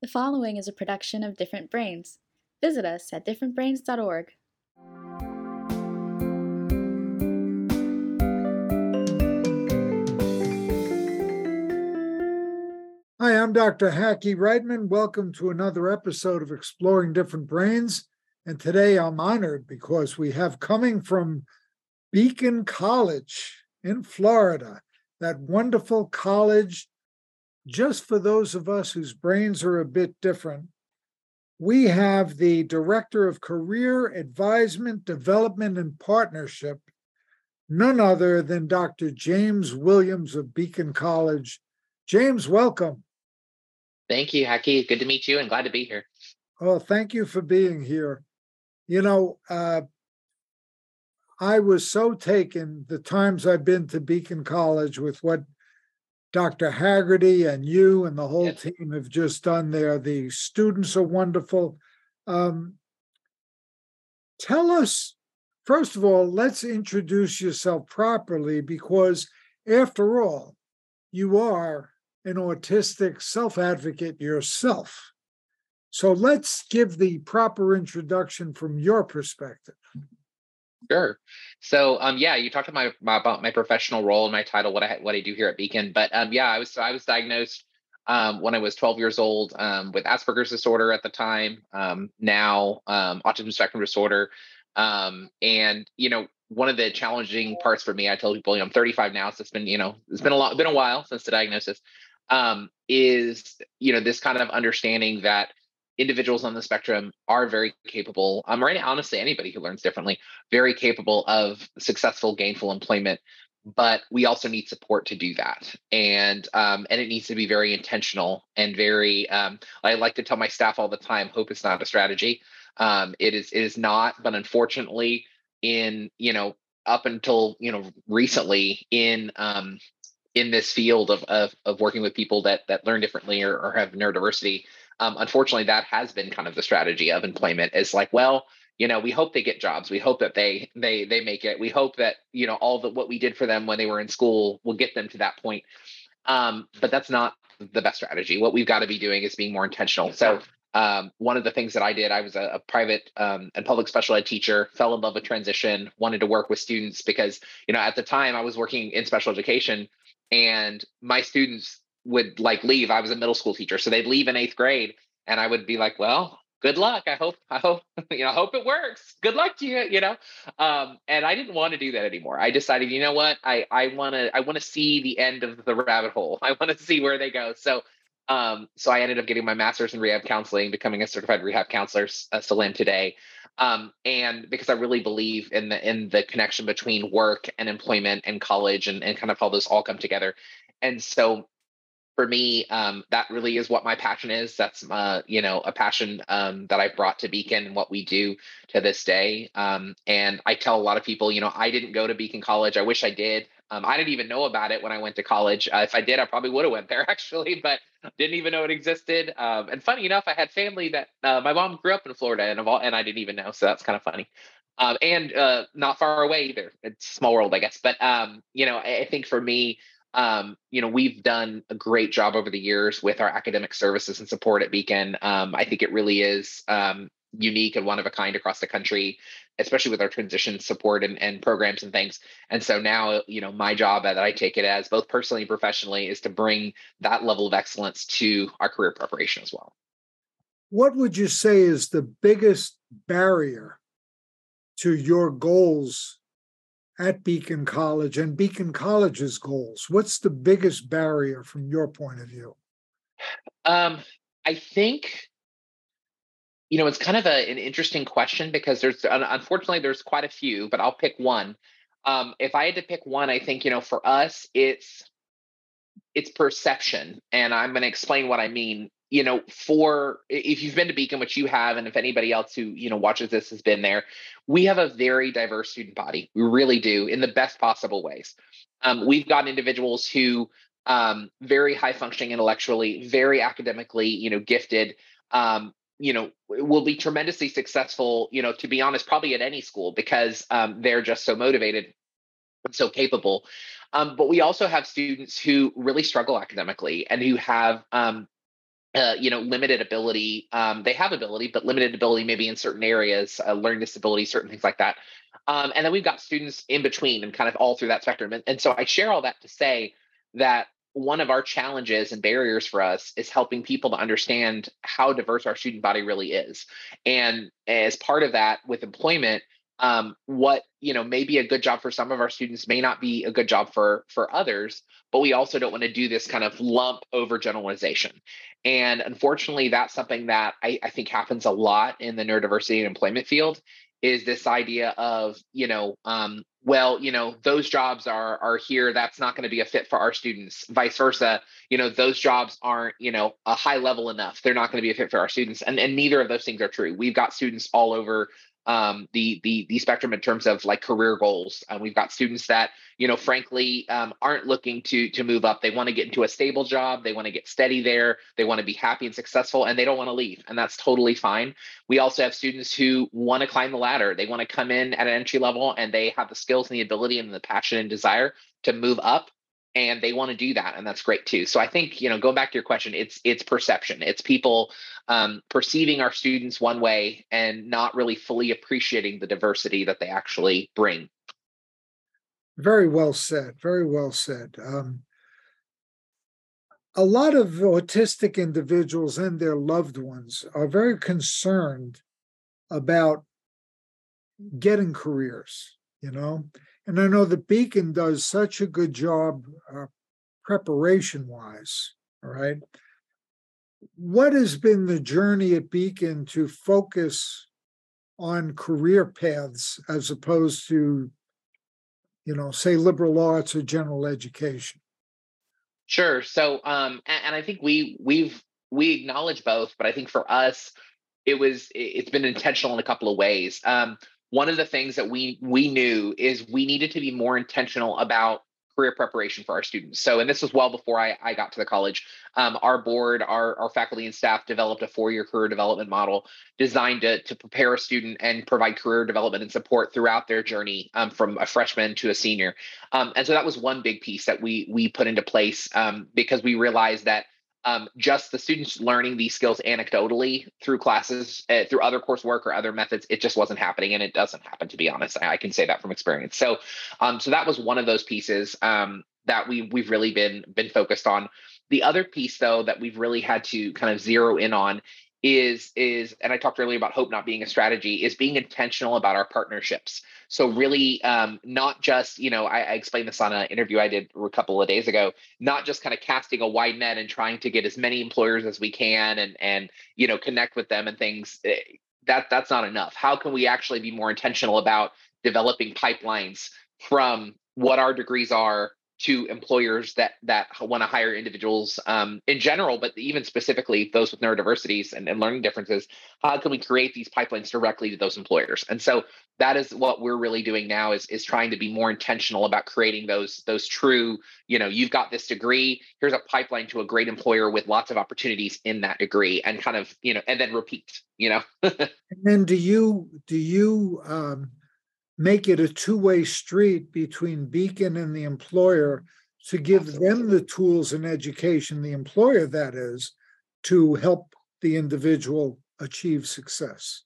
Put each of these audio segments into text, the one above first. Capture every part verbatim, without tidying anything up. The following is a production of Different Brains. Visit us at different brains dot org. Hi, I'm Doctor Hackie Reitman. Welcome to another episode of Exploring Different Brains. And today I'm honored because we have coming from Beacon College in Florida, that wonderful college. Just for those of us whose brains are a bit different, we have the Director of Career Advisement, Development, and Partnership, none other than Doctor James Williams of Beacon College. James, welcome. Thank you, Hackie. Good to meet you and glad to be here. Oh, thank you for being here. You know, uh, I was so taken the times I've been to Beacon College with what Doctor Haggerty and you and the whole yes. team have just done there. The students are wonderful. Um, tell us, first of all, let's introduce yourself properly, because after all, you are an autistic self-advocate yourself. So let's give the proper introduction from your perspective. Sure. So, um, yeah, you talked about my, my about my professional role and my title, what I what I do here at Beacon. But, um, yeah, I was I was diagnosed um, when I was twelve years old um, with Asperger's disorder at the time. Um, now, um, autism spectrum disorder, um, and you know, one of the challenging parts for me, I tell people, you know, I'm thirty-five now, so it's been you know, it's been a lot, been a while since the diagnosis. Um, is you know, this kind of understanding that individuals on the spectrum are very capable, um, right now, honestly, anybody who learns differently, very capable of successful, gainful employment, but we also need support to do that. And um, and it needs to be very intentional and very, um, I like to tell my staff all the time, hope is not a strategy. Um, it is it is not, but unfortunately in, you know, up until, you know, recently in, um, in this field of, of, of working with people that that learn differently or, or have neurodiversity, Um, unfortunately, that has been kind of the strategy of employment is like, well, you know, we hope they get jobs. We hope that they they they make it. We hope that, you know, all the what we did for them when they were in school will get them to that point. Um, but that's not the best strategy. What we've got to be doing is being more intentional. So um, one of the things that I did, I was a, a private um, and public special ed teacher, fell in love with transition, wanted to work with students because, you know, at the time I was working in special education and my students would like leave. I was a middle school teacher. So they'd leave in eighth grade and I would be like, well, good luck. I hope, I hope, you know, I hope it works. Good luck to you, you know? Um, and I didn't want to do that anymore. I decided, you know what, I, I want to, I want to see the end of the rabbit hole. I want to see where they go. So, um, so I ended up getting my master's in rehab counseling, becoming a certified rehab counselor, uh, still am today. Um, and because I really believe in the, in the connection between work and employment and college and, and kind of how those all come together. And so for me, um, that really is what my passion is. That's, uh, you know, a passion um, that I brought to Beacon and what we do to this day. Um, and I tell a lot of people, you know, I didn't go to Beacon College. I wish I did. Um, I didn't even know about it when I went to college. Uh, if I did, I probably would have went there actually, but didn't even know it existed. Um, and funny enough, I had family that uh, my mom grew up in Florida and, all, and I didn't even know. So that's kind of funny. Um, and uh, not far away either. It's small world, I guess. But, um, you know, I, I think for me, Um, you know, we've done a great job over the years with our academic services and support at Beacon. Um, I think it really is um, unique and one of a kind across the country, especially with our transition support and, and programs and things. And so now, you know, my job that I take it as both personally and professionally is to bring that level of excellence to our career preparation as well. What would you say is the biggest barrier to your goals at Beacon College and Beacon College's goals? What's the biggest barrier from your point of view? Um, I think, you know, it's kind of a, an interesting question because there's, unfortunately, there's quite a few, but I'll pick one. Um, if I had to pick one, I think, you know, for us, it's it's perception. And I'm going to explain what I mean. You know, for if you've been to Beacon, which you have, and if anybody else who, you know, watches this has been there, we have a very diverse student body. We really do, in the best possible ways. Um, we've got individuals who um, very high functioning intellectually, very academically, you know, gifted, um, you know, will be tremendously successful, you know, to be honest, probably at any school because um, they're just so motivated and so capable. Um, but we also have students who really struggle academically and who have, um, uh, you know, limited ability. Um, they have ability, but limited ability maybe in certain areas, uh, learning disability, certain things like that. Um, and then we've got students in between and kind of all through that spectrum. And, and so I share all that to say that one of our challenges and barriers for us is helping people to understand how diverse our student body really is. And as part of that with employment, um, what, you know, may be a good job for some of our students may not be a good job for, for others, but we also don't want to do this kind of lump over generalization. And unfortunately, that's something that I, I think happens a lot in the neurodiversity and employment field, is this idea of, you know, um, well, you know, those jobs are are here. That's not going to be a fit for our students. Vice versa, you know, those jobs aren't, you know, a high level enough. They're not going to be a fit for our students. And and neither of those things are true. We've got students all over um, the the the spectrum in terms of like career goals. And uh, we've got students that, you know, frankly, um, aren't looking to to move up. They want to get into a stable job. They want to get steady there. They want to be happy and successful, and they don't want to leave. And that's totally fine. We also have students who want to climb the ladder. They want to come in at an entry level, and they have the skills and the ability and the passion and desire to move up, and they want to do that. And that's great too. So I think, you know, going back to your question, it's it's perception. It's people um, perceiving our students one way and not really fully appreciating the diversity that they actually bring. Very well said. Very well said. Um, a lot of autistic individuals and their loved ones are very concerned about getting careers, you know, and I know that Beacon does such a good job uh, preparation-wise, all right? What has been the journey at Beacon to focus on career paths as opposed to, you know, say liberal arts or general education? Sure. So, um, and, and I think we we've we acknowledge both, but I think for us, it was it's been intentional in a couple of ways. Um, one of the things that we we knew is we needed to be more intentional about career preparation for our students. So, and this was well before I, I got to the college. Um, our board, our, our faculty and staff developed a four-year career development model designed to, to prepare a student and provide career development and support throughout their journey um, from a freshman to a senior. Um, and so that was one big piece that we we put into place um, because we realized that um, just the students learning these skills anecdotally through classes, uh, through other coursework or other methods, it just wasn't happening. And it doesn't happen, to be honest. I, I can say that from experience. So, um, so that was one of those pieces um, that we, we've really been, been focused on. The other piece, though, that we've really had to kind of zero in on is, is, and I talked earlier about hope not being a strategy, is being intentional about our partnerships. So really um, not just, you know, I, I explained this on an interview I did a couple of days ago, not just kind of casting a wide net and trying to get as many employers as we can and, and you know, connect with them and things. That, that's not enough. How can we actually be more intentional about developing pipelines from what our degrees are to employers that that want to hire individuals um, in general, but even specifically those with neurodiversities and, and learning differences? How can we create these pipelines directly to those employers? And so that is what we're really doing now is, is trying to be more intentional about creating those, those true, you know, you've got this degree, here's a pipeline to a great employer with lots of opportunities in that degree and kind of, you know, and then repeat, you know. And then do you, do you, um... make it a two-way street between Beacon and the employer to give Absolutely. Them the tools and education, the employer that is, to help the individual achieve success?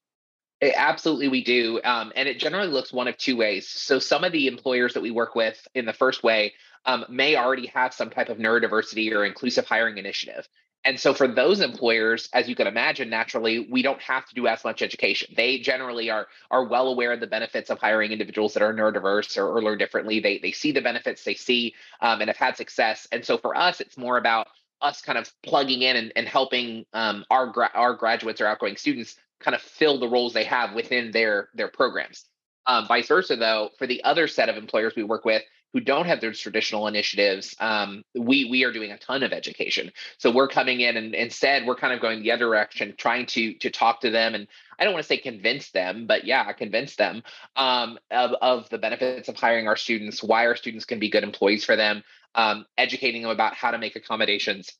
Absolutely, we do. Um, and it generally looks one of two ways. So some of the employers that we work with in the first way um, may already have some type of neurodiversity or inclusive hiring initiative. And so for those employers, as you can imagine, naturally, we don't have to do as much education. They generally are, are well aware of the benefits of hiring individuals that are neurodiverse or, or learn differently. They, they see the benefits, they see um, and have had success. And so for us, it's more about us kind of plugging in and, and helping um, our, gra- our graduates or outgoing students kind of fill the roles they have within their, their programs. Um, vice versa, though, for the other set of employers we work with, who don't have those traditional initiatives, um, we we are doing a ton of education. So we're coming in and instead we're kind of going the other direction, trying to to talk to them. And I don't want to say convince them, but yeah, convince them um, of, of the benefits of hiring our students, why our students can be good employees for them, um, educating them about how to make accommodations,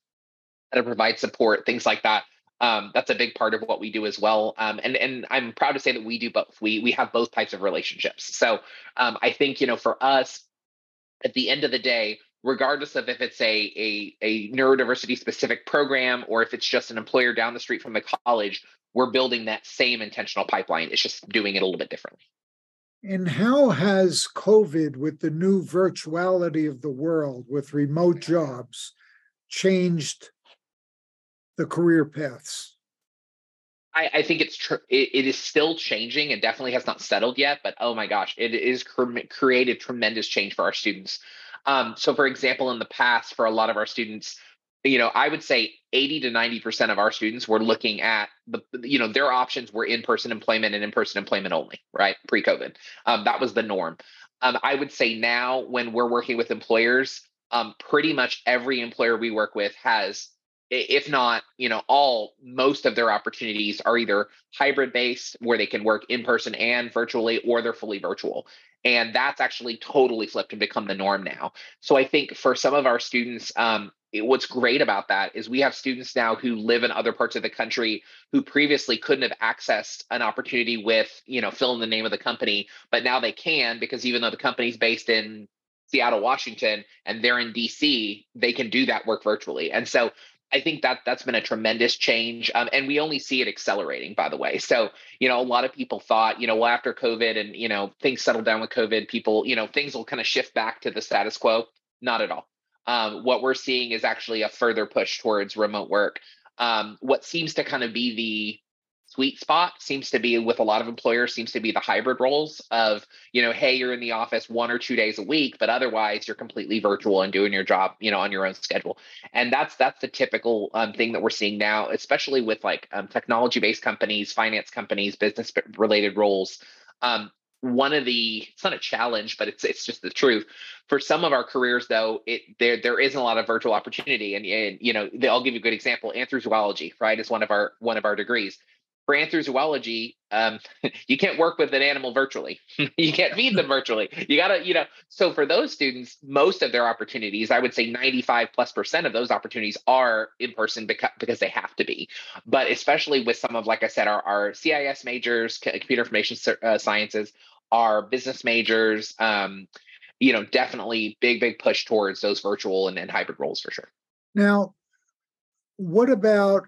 how to provide support, things like that. Um, that's a big part of what we do as well. Um, and, and I'm proud to say that we do both. We, we have both types of relationships. So um, I think, you know, for us, at the end of the day, regardless of if it's a, a, a neurodiversity specific program or if it's just an employer down the street from the college, we're building that same intentional pipeline. It's just doing it a little bit differently. And how has COVID, with the new virtuality of the world, with remote jobs, changed the career paths? I, I think it's tr- it, it is still changing and definitely has not settled yet, but oh my gosh, it is cr- created tremendous change for our students. Um, so for example, in the past, for a lot of our students, you know, I would say eighty to ninety percent of our students were looking at the, you know, their options were in-person employment and in-person employment only, right? Pre-COVID. Um, that was the norm. Um, I would say now when we're working with employers, um, pretty much every employer we work with has, if not, you know, all, most of their opportunities are either hybrid based where they can work in person and virtually, or they're fully virtual. And that's actually totally flipped and become the norm now. So I think for some of our students, um, it, what's great about that is we have students now who live in other parts of the country who previously couldn't have accessed an opportunity with, you know, fill in the name of the company, but now they can, because even though the company's based in Seattle, Washington, and they're in D C, they can do that work virtually. And so I think that that's been a tremendous change. Um, and we only see it accelerating, by the way. So, you know, a lot of people thought, you know, well, after COVID and, you know, things settled down with COVID, people, you know, things will kind of shift back to the status quo. Not at all. Um, what we're seeing is actually a further push towards remote work. Um, what seems to kind of be the sweet spot seems to be with a lot of employers seems to be the hybrid roles of, you know, hey, you're in the office one or two days a week, but otherwise you're completely virtual and doing your job, you know, on your own schedule. And that's that's the typical um, thing that we're seeing now, especially with like um, technology-based companies, finance companies, business-related roles. Um, One of the, it's not a challenge, but it's it's just the truth. For some of our careers, though, it there there isn't a lot of virtual opportunity. And, and you know, they, I'll give you a good example. Anthrozoology, right, is one of our one of our degrees. For anthrozoology, um, you can't work with an animal virtually. You can't feed them virtually. You gotta, you know. So for those students, most of their opportunities, I would say ninety-five plus percent of those opportunities are in person because because they have to be. But especially with some of, like I said, our, our C I S majors, computer information uh, sciences. Our business majors, um, you know, definitely big, big push towards those virtual and, and hybrid roles for sure. Now, what about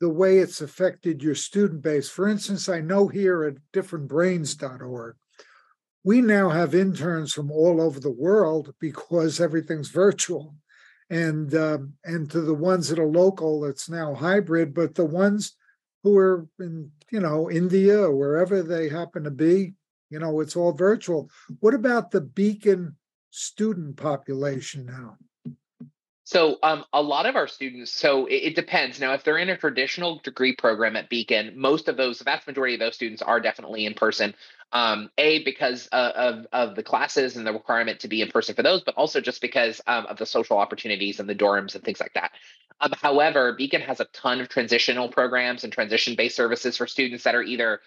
the way it's affected your student base? For instance, I know here at different brains dot org, we now have interns from all over the world because everything's virtual. And, um, and to the ones that are local, it's now hybrid, but the ones who are in, you know, India or wherever they happen to be, you know, it's all virtual. What about the Beacon student population now? So um, a lot of our students, so it, it depends. Now, if they're in a traditional degree program at Beacon, most of those, the vast majority of those students are definitely in person. Um, a, because uh, of, of the classes and the requirement to be in person for those, but also just because um, of the social opportunities and the dorms and things like that. Um, however, Beacon has a ton of transitional programs and transition-based services for students that are either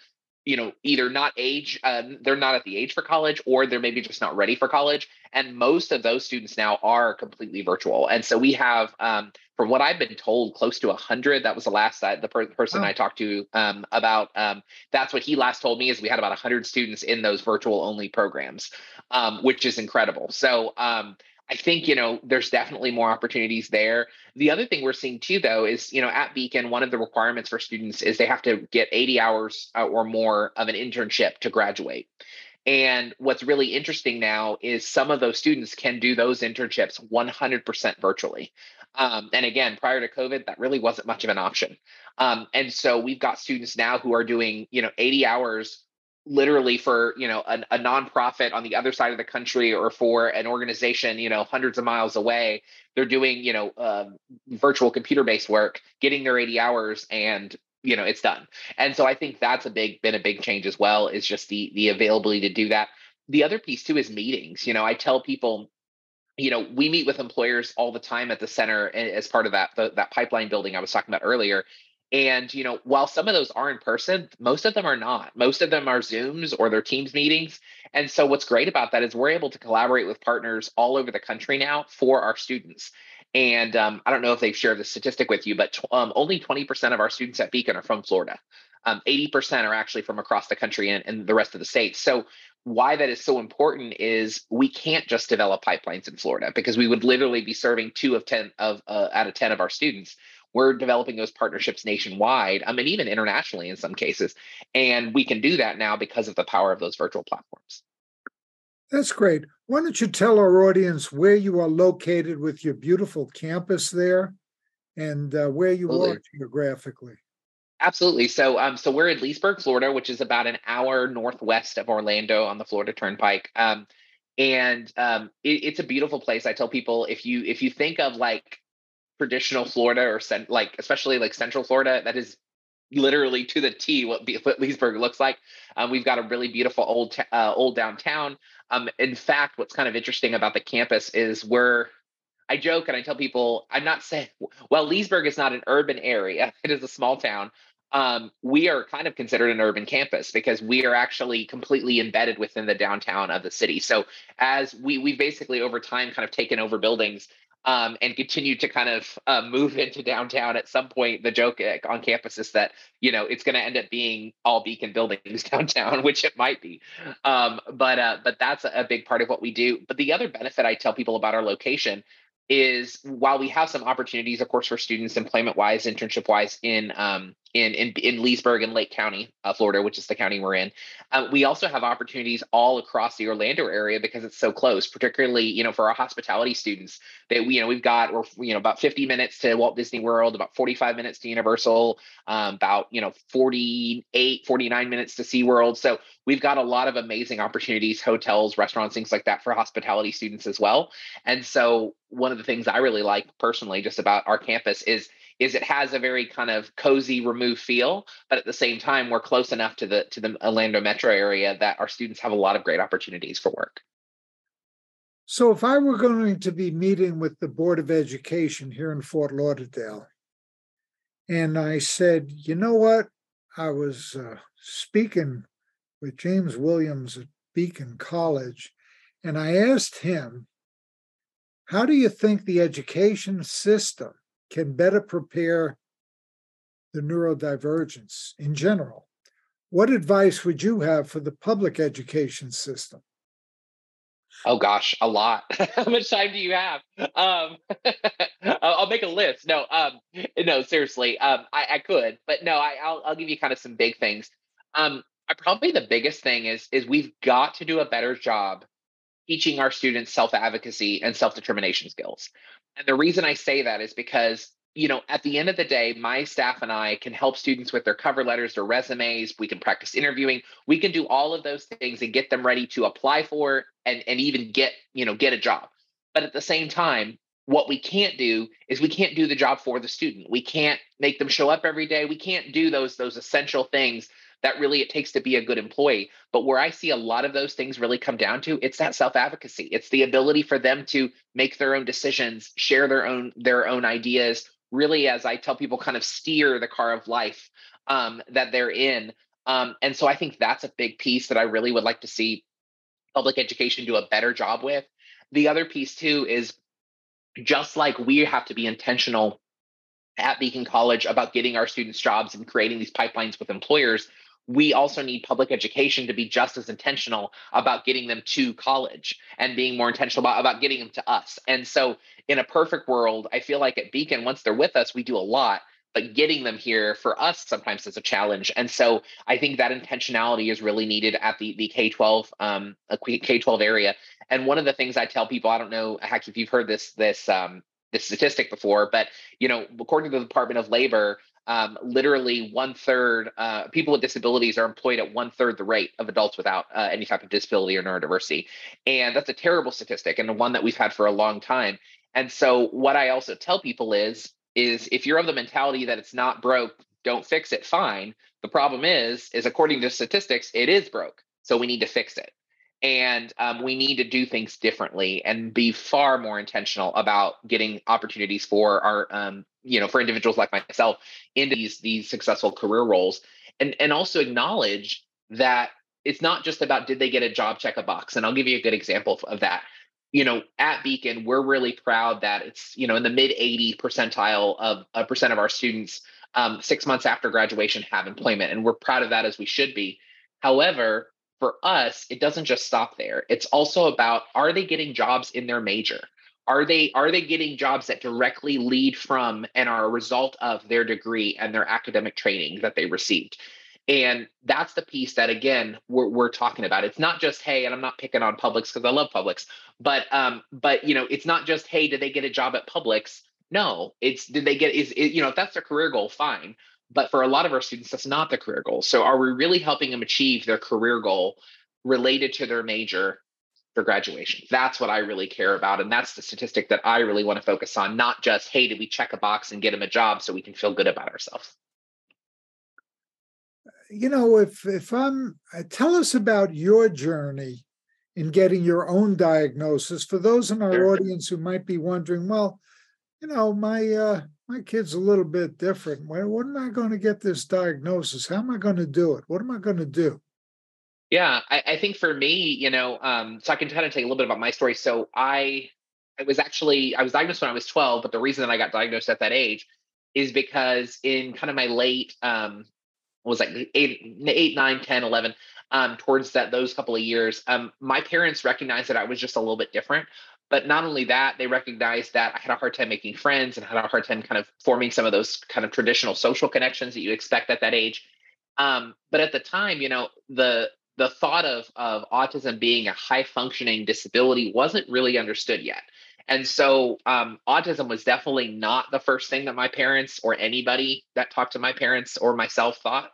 you know, either not age, uh, they're not at the age for college, or they're maybe just not ready for college. And most of those students now are completely virtual. And so we have, um, from what I've been told, close to one hundred. That was the last, uh, the per- person oh. I talked to um, about, um, that's what he last told me, is we had about one hundred students in those virtual only programs, um, which is incredible. So um, I think, you know, there's definitely more opportunities there. The other thing we're seeing too, though, is, you know, at Beacon, one of the requirements for students is they have to get eighty hours or more of an internship to graduate. And what's really interesting now is some of those students can do those internships one hundred percent virtually. Um, and again, prior to COVID, that really wasn't much of an option. Um, and so we've got students now who are doing, you know, eighty hours literally for, you know, a, a nonprofit on the other side of the country, or for an organization, you know, hundreds of miles away. They're doing, you know, uh, virtual computer-based work, getting their eighty hours, and, you know, it's done. And so I think that's a big, been a big change as well, is just the, the availability to do that. The other piece too is meetings. You know, I tell people, you know, we meet with employers all the time at the center as part of that, the, that pipeline building I was talking about earlier. And, you know, while some of those are in person, most of them are not. Most of them are Zooms or their Teams meetings. And so what's great about that is we're able to collaborate with partners all over the country now for our students. And um, I don't know if they've shared the statistic with you, but t- um, only twenty percent of our students at Beacon are from Florida. Um, eighty percent are actually from across the country and, and the rest of the state. So why that is so important is we can't just develop pipelines in Florida because we would literally be serving two of ten of uh, out of ten of our students. We're developing those partnerships nationwide, I mean, even internationally in some cases. And we can do that now because of the power of those virtual platforms. That's great. Why don't you tell our audience where you are located with your beautiful campus there and uh, where you Absolutely. Are geographically? Absolutely. So, um, so we're in Leesburg, Florida, which is about an hour northwest of Orlando on the Florida Turnpike. Um, and um, it, it's a beautiful place. I tell people, if you if you think of like traditional Florida or cent- like especially like Central Florida, that is literally to the T what, B- what Leesburg looks like. Um, we've got a really beautiful old t- uh, old downtown. Um, in fact, what's kind of interesting about the campus is we're I joke and I tell people, I'm not saying, well, Leesburg is not an urban area. It is a small town. Um, we are kind of considered an urban campus because we are actually completely embedded within the downtown of the city. So as we, we've basically over time kind of taken over buildings um, and continue to kind of uh, move into downtown. At some point, the joke on campus is that, you know, it's going to end up being all Beacon buildings downtown, which it might be. Um, but, uh, but that's a big part of what we do. But the other benefit I tell people about our location is while we have some opportunities, of course, for students employment-wise, internship-wise in um, in, in in Leesburg and Lake County, uh, Florida, which is the county we're in, uh, we also have opportunities all across the Orlando area because it's so close. Particularly, you know, for our hospitality students, that we you know we've got we're you know about fifty minutes to Walt Disney World, about forty-five minutes to Universal, um, about you know forty-eight, forty-nine minutes to SeaWorld. So we've got a lot of amazing opportunities, hotels, restaurants, things like that for hospitality students as well. And so one of the things I really like personally just about our campus is, is it has a very kind of cozy, removed feel, but at the same time, we're close enough to the to the Orlando metro area that our students have a lot of great opportunities for work. So if I were going to be meeting with the Board of Education here in Fort Lauderdale, and I said, you know what, I was uh, speaking with James Williams at Beacon College, and I asked him, how do you think the education system can better prepare the neurodivergence in general? What advice would you have for the public education system? Oh, gosh, a lot. How much time do you have? Um, I'll make a list. No, um, no, seriously, um, I, I could. But no, I, I'll, I'll give you kind of some big things. Um, Probably the biggest thing is, is we've got to do a better job teaching our students self-advocacy and self-determination skills. And the reason I say that is because, you know, at the end of the day, my staff and I can help students with their cover letters, their resumes. We can practice interviewing. We can do all of those things and get them ready to apply for and, and even get, you know, get a job. But at the same time, what we can't do is we can't do the job for the student. We can't make them show up every day. We can't do those, those essential things that really it takes to be a good employee. But where I see a lot of those things really come down to, it's that self-advocacy. It's the ability for them to make their own decisions, share their own their own ideas, really, as I tell people, kind of steer the car of life um, that they're in. Um, and so I think that's a big piece that I really would like to see public education do a better job with. The other piece, too, is just like we have to be intentional at Beacon College about getting our students jobs and creating these pipelines with employers, we also need public education to be just as intentional about getting them to college and being more intentional about, about getting them to us. And so in a perfect world, I feel like at Beacon, once they're with us, we do a lot, but getting them here for us sometimes is a challenge. And so I think that intentionality is really needed at the, the K twelve um, K twelve area. And one of the things I tell people, I don't know, Hackie, if you've heard this, this, um, this statistic before, but, you know, according to the Department of Labor, Um, literally one third, uh, people with disabilities are employed at one third the rate of adults without uh, any type of disability or neurodiversity. And that's a terrible statistic and the one that we've had for a long time. And so what I also tell people is, is if you're of the mentality that it's not broke, don't fix it, fine. The problem is, is according to statistics, it is broke. So we need to fix it. And um, we need to do things differently and be far more intentional about getting opportunities for our, um, you know, for individuals like myself into these, these successful career roles. And, and also acknowledge that it's not just about, did they get a job, check a box? And I'll give you a good example of that. You know, at Beacon, we're really proud that it's, you know, in the mid eighty percentile of a percent of our students um, six months after graduation have employment. And we're proud of that as we should be. However, for us, it doesn't just stop there. It's also about, are they getting jobs in their major? Are they are they getting jobs that directly lead from and are a result of their degree and their academic training that they received? And that's the piece that, again, we're, we're talking about. It's not just, hey, and I'm not picking on Publix because I love Publix, but um, but you know, it's not just, hey, did they get a job at Publix? No, it's did they get is it, you know, if that's their career goal, fine. But for a lot of our students, that's not the career goal. So are we really helping them achieve their career goal related to their major for graduation? That's what I really care about. And that's the statistic that I really want to focus on, not just, hey, did we check a box and get them a job so we can feel good about ourselves? You know, if if I'm, tell us about your journey in getting your own diagnosis. For those in our sure. audience who might be wondering, well, you know, my uh, my kid's a little bit different. Where, what am I going to get this diagnosis? How am I going to do it? What am I going to do? Yeah, I, I think for me, you know, um, so I can kind of tell you a little bit about my story. So I, I was actually, I was diagnosed when I was twelve, but the reason that I got diagnosed at that age is because in kind of my late, um, It was like eight, nine, ten, eleven, um, towards that those couple of years, um, my parents recognized that I was just a little bit different. But not only that, they recognized that I had a hard time making friends and had a hard time kind of forming some of those kind of traditional social connections that you expect at that age. Um, but at the time, you know, the the thought of, of autism being a high functioning disability wasn't really understood yet. And so um, autism was definitely not the first thing that my parents or anybody that talked to my parents or myself thought.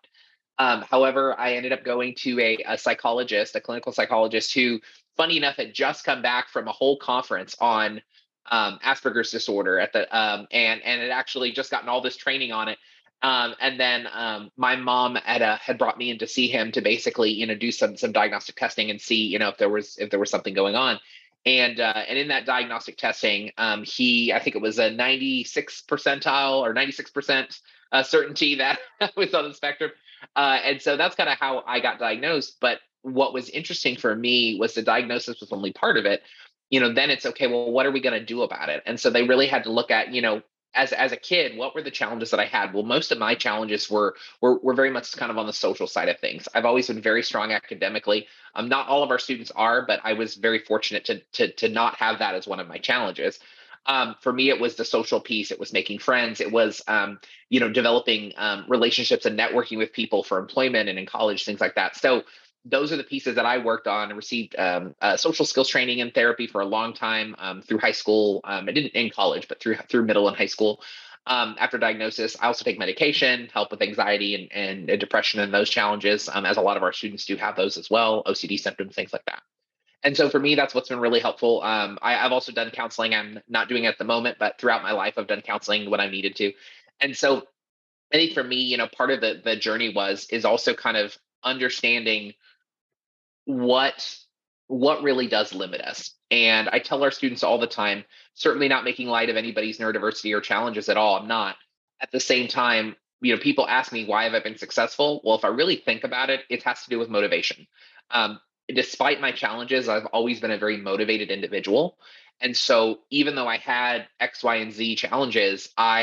Um, however, I ended up going to a, a psychologist, a clinical psychologist who, funny enough, had just come back from a whole conference on um, Asperger's disorder at the um, and and had actually just gotten all this training on it. Um, and then um, my mom at a, had brought me in to see him to basically, you know, do some some diagnostic testing and see, you know, if there was if there was something going on. And uh, and in that diagnostic testing, um, he, I think it was a ninety-six percentile or ninety-six percent uh, certainty that I was on the spectrum. Uh, and so that's kind of how I got diagnosed. But what was interesting for me was the diagnosis was only part of it. You know, then it's, okay, well, what are we going to do about it? And so they really had to look at, you know, as as a kid, what were the challenges that I had? Well, most of my challenges were, were were very much kind of on the social side of things. I've always been very strong academically. Um, not all of our students are, but I was very fortunate to to to not have that as one of my challenges. Um, for me, it was the social piece. It was making friends. It was um, you know developing um, relationships and networking with people for employment and in college, things like that. So those are the pieces that I worked on and received um, uh, social skills training and therapy for a long time um, through high school. Um, I didn't in college, but through through middle and high school. Um, after diagnosis, I also take medication, help with anxiety and, and, and depression and those challenges, um, as a lot of our students do have those as well, O C D symptoms, things like that. And so for me, that's what's been really helpful. Um, I, I've also done counseling. I'm not doing it at the moment, but throughout my life, I've done counseling when I needed to. And so I think for me, you know, part of the the journey was is also kind of understanding what what really does limit us. And I tell our students all the time, certainly not making light of anybody's neurodiversity or challenges at all. I'm not. At the same time, you know, people ask me, why have I been successful? Well, if I really think about it, it has to do with motivation. Um, despite my challenges, I've always been a very motivated individual. And so even though I had X, Y, and Z challenges, I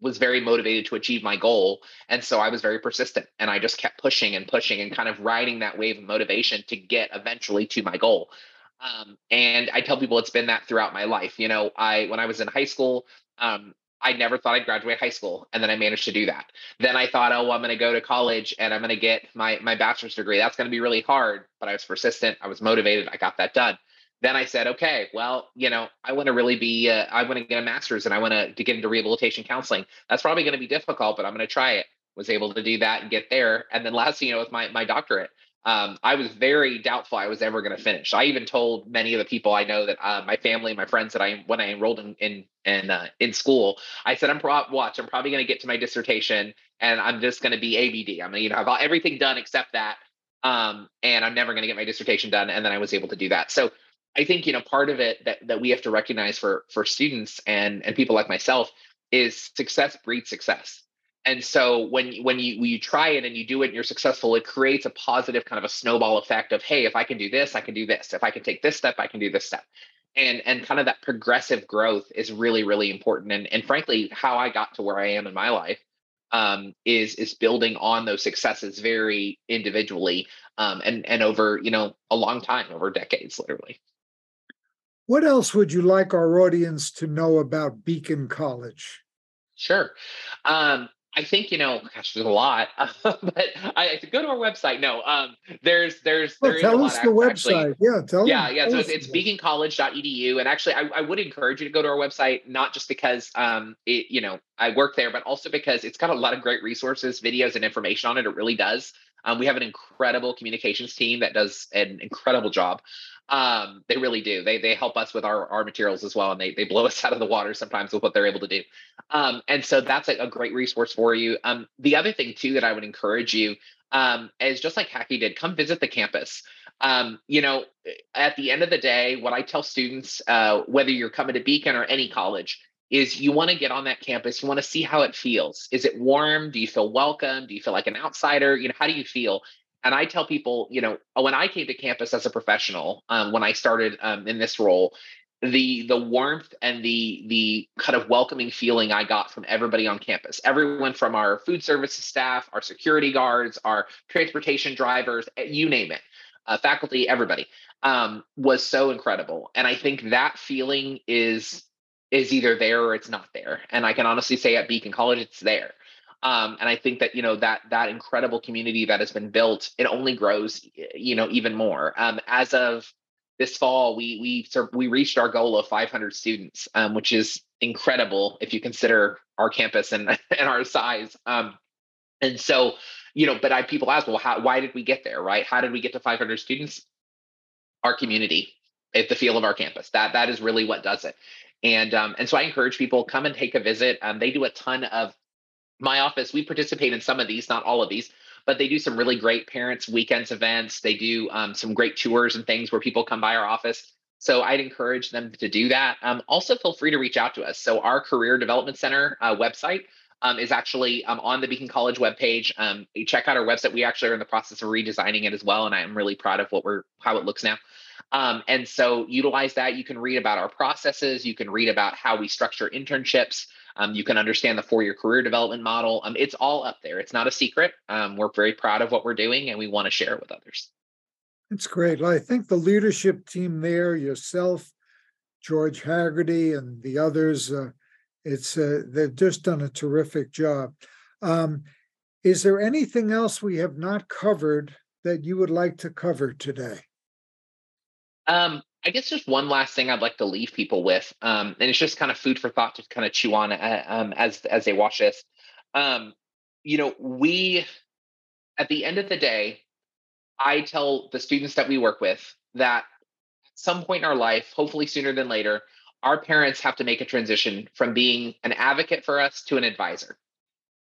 was very motivated to achieve my goal. And so I was very persistent and I just kept pushing and pushing and kind of riding that wave of motivation to get eventually to my goal. Um, and I tell people it's been that throughout my life. You know, I, when I was in high school, um, I never thought I'd graduate high school. And then I managed to do that. Then I thought, oh, well, I'm going to go to college and I'm going to get my, my bachelor's degree. That's going to be really hard, but I was persistent. I was motivated. I got that done. Then I said, okay, well, you know, I want to really be, uh, I want to get a master's and I want to, to get into rehabilitation counseling. That's probably going to be difficult, but I'm going to try it. Was able to do that and get there. And then last thing you know, with my, my doctorate, um, I was very doubtful I was ever going to finish. I even told many of the people I know that uh, my family, my friends that I, when I enrolled in, in, in, uh, in school, I said, I'm pro- watch, I'm probably going to get to my dissertation and I'm just going to be A B D. I'm going to, you know, have everything done except that. Um, and I'm never going to get my dissertation done. And then I was able to do that. So I think, you know, part of it that, that we have to recognize for, for students and, and people like myself is success breeds success. And so when, when you, when you try it and you do it and you're successful, it creates a positive kind of a snowball effect of, hey, if I can do this, I can do this. If I can take this step, I can do this step. And, and kind of that progressive growth is really, really important. And, and frankly, how I got to where I am in my life um, is is building on those successes very individually um, and, and over, you know, a long time, over decades, literally. What else would you like our audience to know about Beacon College? Sure. Um, I think, you know, gosh, there's a lot, uh, but I go to our website. No, um, there's, there's, well, there tell is us a lot, the actually. Website. Yeah. Tell yeah. Them, yeah. Tell so us it's, it's beacon college dot e d u. And actually I, I would encourage you to go to our website, not just because, um, it, you know, I work there, but also because it's got a lot of great resources, videos, and information on it. It really does. Um, we have an incredible communications team that does an incredible job. Um, they really do. They they help us with our, our materials as well, and they they blow us out of the water sometimes with what they're able to do. Um, and so that's a, a great resource for you. Um, the other thing too that I would encourage you um, is, just like Hackie did, come visit the campus. Um, you know, at the end of the day, what I tell students, uh, whether you're coming to Beacon or any college, is you want to get on that campus. You want to see how it feels. Is it warm? Do you feel welcome? Do you feel like an outsider? You know, how do you feel? And I tell people, you know, when I came to campus as a professional, um, when I started um, in this role, the the warmth and the the kind of welcoming feeling I got from everybody on campus, everyone from our food services staff, our security guards, our transportation drivers, you name it, uh, faculty, everybody, um, was so incredible. And I think that feeling is is either there or it's not there. And I can honestly say at Beacon College, it's there. Um, and I think that, you know, that that incredible community that has been built, it only grows, you know, even more. Um, as of this fall, we we served, we reached our goal of five hundred students, um, which is incredible if you consider our campus and, and our size. Um, and so, you know, but I people ask, well, how, why did we get there, right? How did we get to five hundred students? Our community, at the feel of our campus. That that is really what does it. And um, and so I encourage people, come and take a visit. Um, they do a ton of. My office, we participate in some of these, not all of these, but they do some really great parents' weekends events. They do um, some great tours and things where people come by our office. So I'd encourage them to do that. Um, also, feel free to reach out to us. So our Career Development Center uh, website um, is actually um, on the Beacon College webpage. Um, check out our website. We actually are in the process of redesigning it as well, and I am really proud of what we're how it looks now. Um, and so utilize that. You can read about our processes. You can read about how we structure internships. Um, you can understand the four-year career development model. Um, it's all up there. It's not a secret. Um, we're very proud of what we're doing, and we want to share it with others. That's great. I think the leadership team there, yourself, George Haggerty, and the others, uh, it's uh, they've just done a terrific job. Um, is there anything else we have not covered that you would like to cover today? Um, I guess just one last thing I'd like to leave people with, um, and it's just kind of food for thought to kind of chew on uh, um, as as they watch this. Um, you know, we, at the end of the day, I tell the students that we work with that at some point in our life, hopefully sooner than later, our parents have to make a transition from being an advocate for us to an advisor.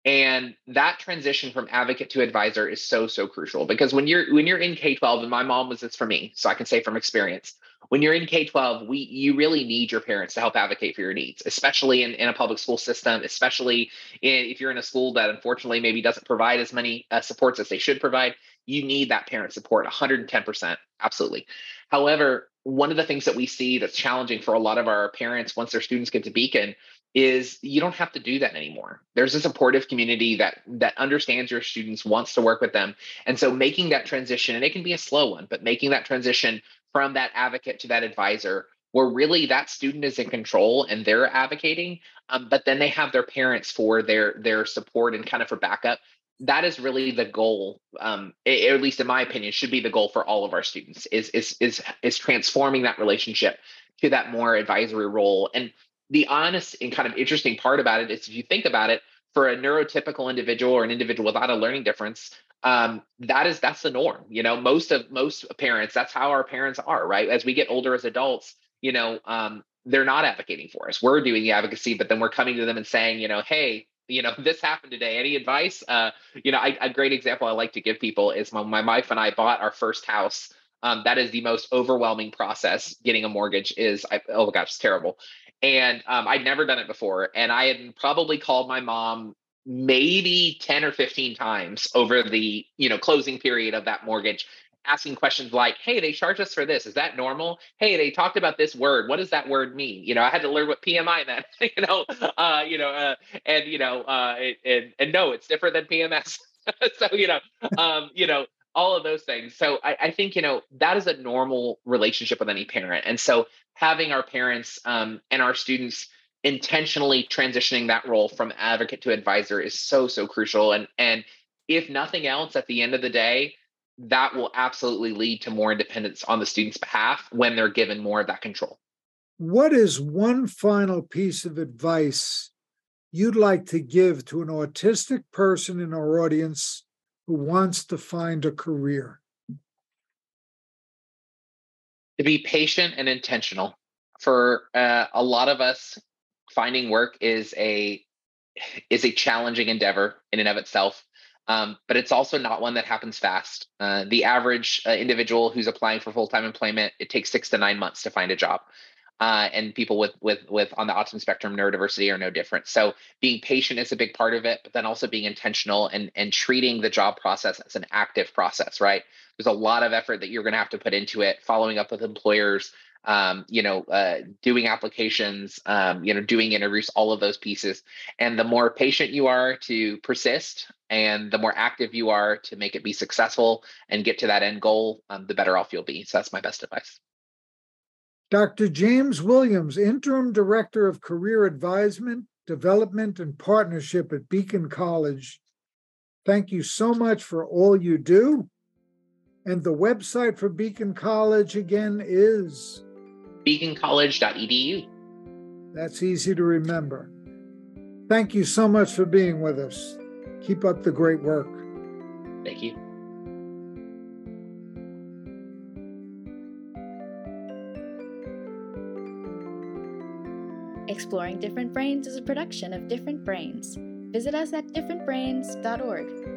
And that transition from advocate to advisor is so, so crucial, because when you're when you're in K twelve, and my mom was this for me, so I can say from experience, when you're in K twelve, we you really need your parents to help advocate for your needs, especially in, in a public school system, especially in, if you're in a school that unfortunately maybe doesn't provide as many uh, supports as they should provide. You need that parent support one hundred ten percent, absolutely. However, one of the things that we see that's challenging for a lot of our parents once their students get to Beacon is you don't have to do that anymore. There's a supportive community that that understands your students, wants to work with them. And so making that transition, and it can be a slow one, but making that transition from that advocate to that advisor, where really that student is in control and they're advocating, um, but then they have their parents for their, their support and kind of for backup. That is really the goal, um, at least in my opinion, should be the goal for all of our students, is, is, is, is transforming that relationship to that more advisory role. And the honest and kind of interesting part about it is, if you think about it, for a neurotypical individual or an individual without a learning difference, um, that is that's the norm. You know, most of most parents, that's how our parents are, right? As we get older as adults, you know, um, they're not advocating for us. We're doing the advocacy, but then we're coming to them and saying, you know, hey, you know, this happened today. Any advice? Uh, you know, I, a great example I like to give people is my, my wife and I bought our first house. Um, that is the most overwhelming process. Getting a mortgage is, I, oh gosh, it's terrible. And um, I'd never done it before. And I had probably called my mom maybe ten or fifteen times over the, you know, closing period of that mortgage. asking questions like, hey, they charged us for this. Is that normal? Hey, they talked about this word. What does that word mean? You know, I had to learn what P M I meant, you know, uh, you know, uh, and, you know, uh, and, and no, it's different than P M S. So, you know, um, you know, all of those things. So I, I think, you know, that is a normal relationship with any parent. And so having our parents um, and our students intentionally transitioning that role from advocate to advisor is so, so crucial. And, and if nothing else, at the end of the day, that will absolutely lead to more independence on the student's behalf when they're given more of that control. What is one final piece of advice you'd like to give to an autistic person in our audience who wants to find a career? To be patient and intentional. For uh, a lot of us, finding work is a is a challenging endeavor in and of itself. Um, but it's also not one that happens fast. Uh, the average uh, individual who's applying for full-time employment, it takes six to nine months to find a job. Uh, and people with with with on the autism spectrum, neurodiversity are no different. So being patient is a big part of it, but then also being intentional and, and treating the job process as an active process, right? There's a lot of effort that you're going to have to put into it, following up with employers, um, you know, uh, doing applications, um, you know, doing interviews, all of those pieces. And the more patient you are to persist, and the more active you are to make it be successful and get to that end goal, um, the better off you'll be. So that's my best advice. Doctor James Williams, Interim Director of Career Advisement, Development, and Partnership at Beacon College. Thank you so much for all you do. And the website for Beacon College again is beacon college dot e d u. That's easy to remember. Thank you so much for being with us. Keep up the great work. Thank you. Exploring Different Brains is a production of Different Brains. Visit us at different brains dot org.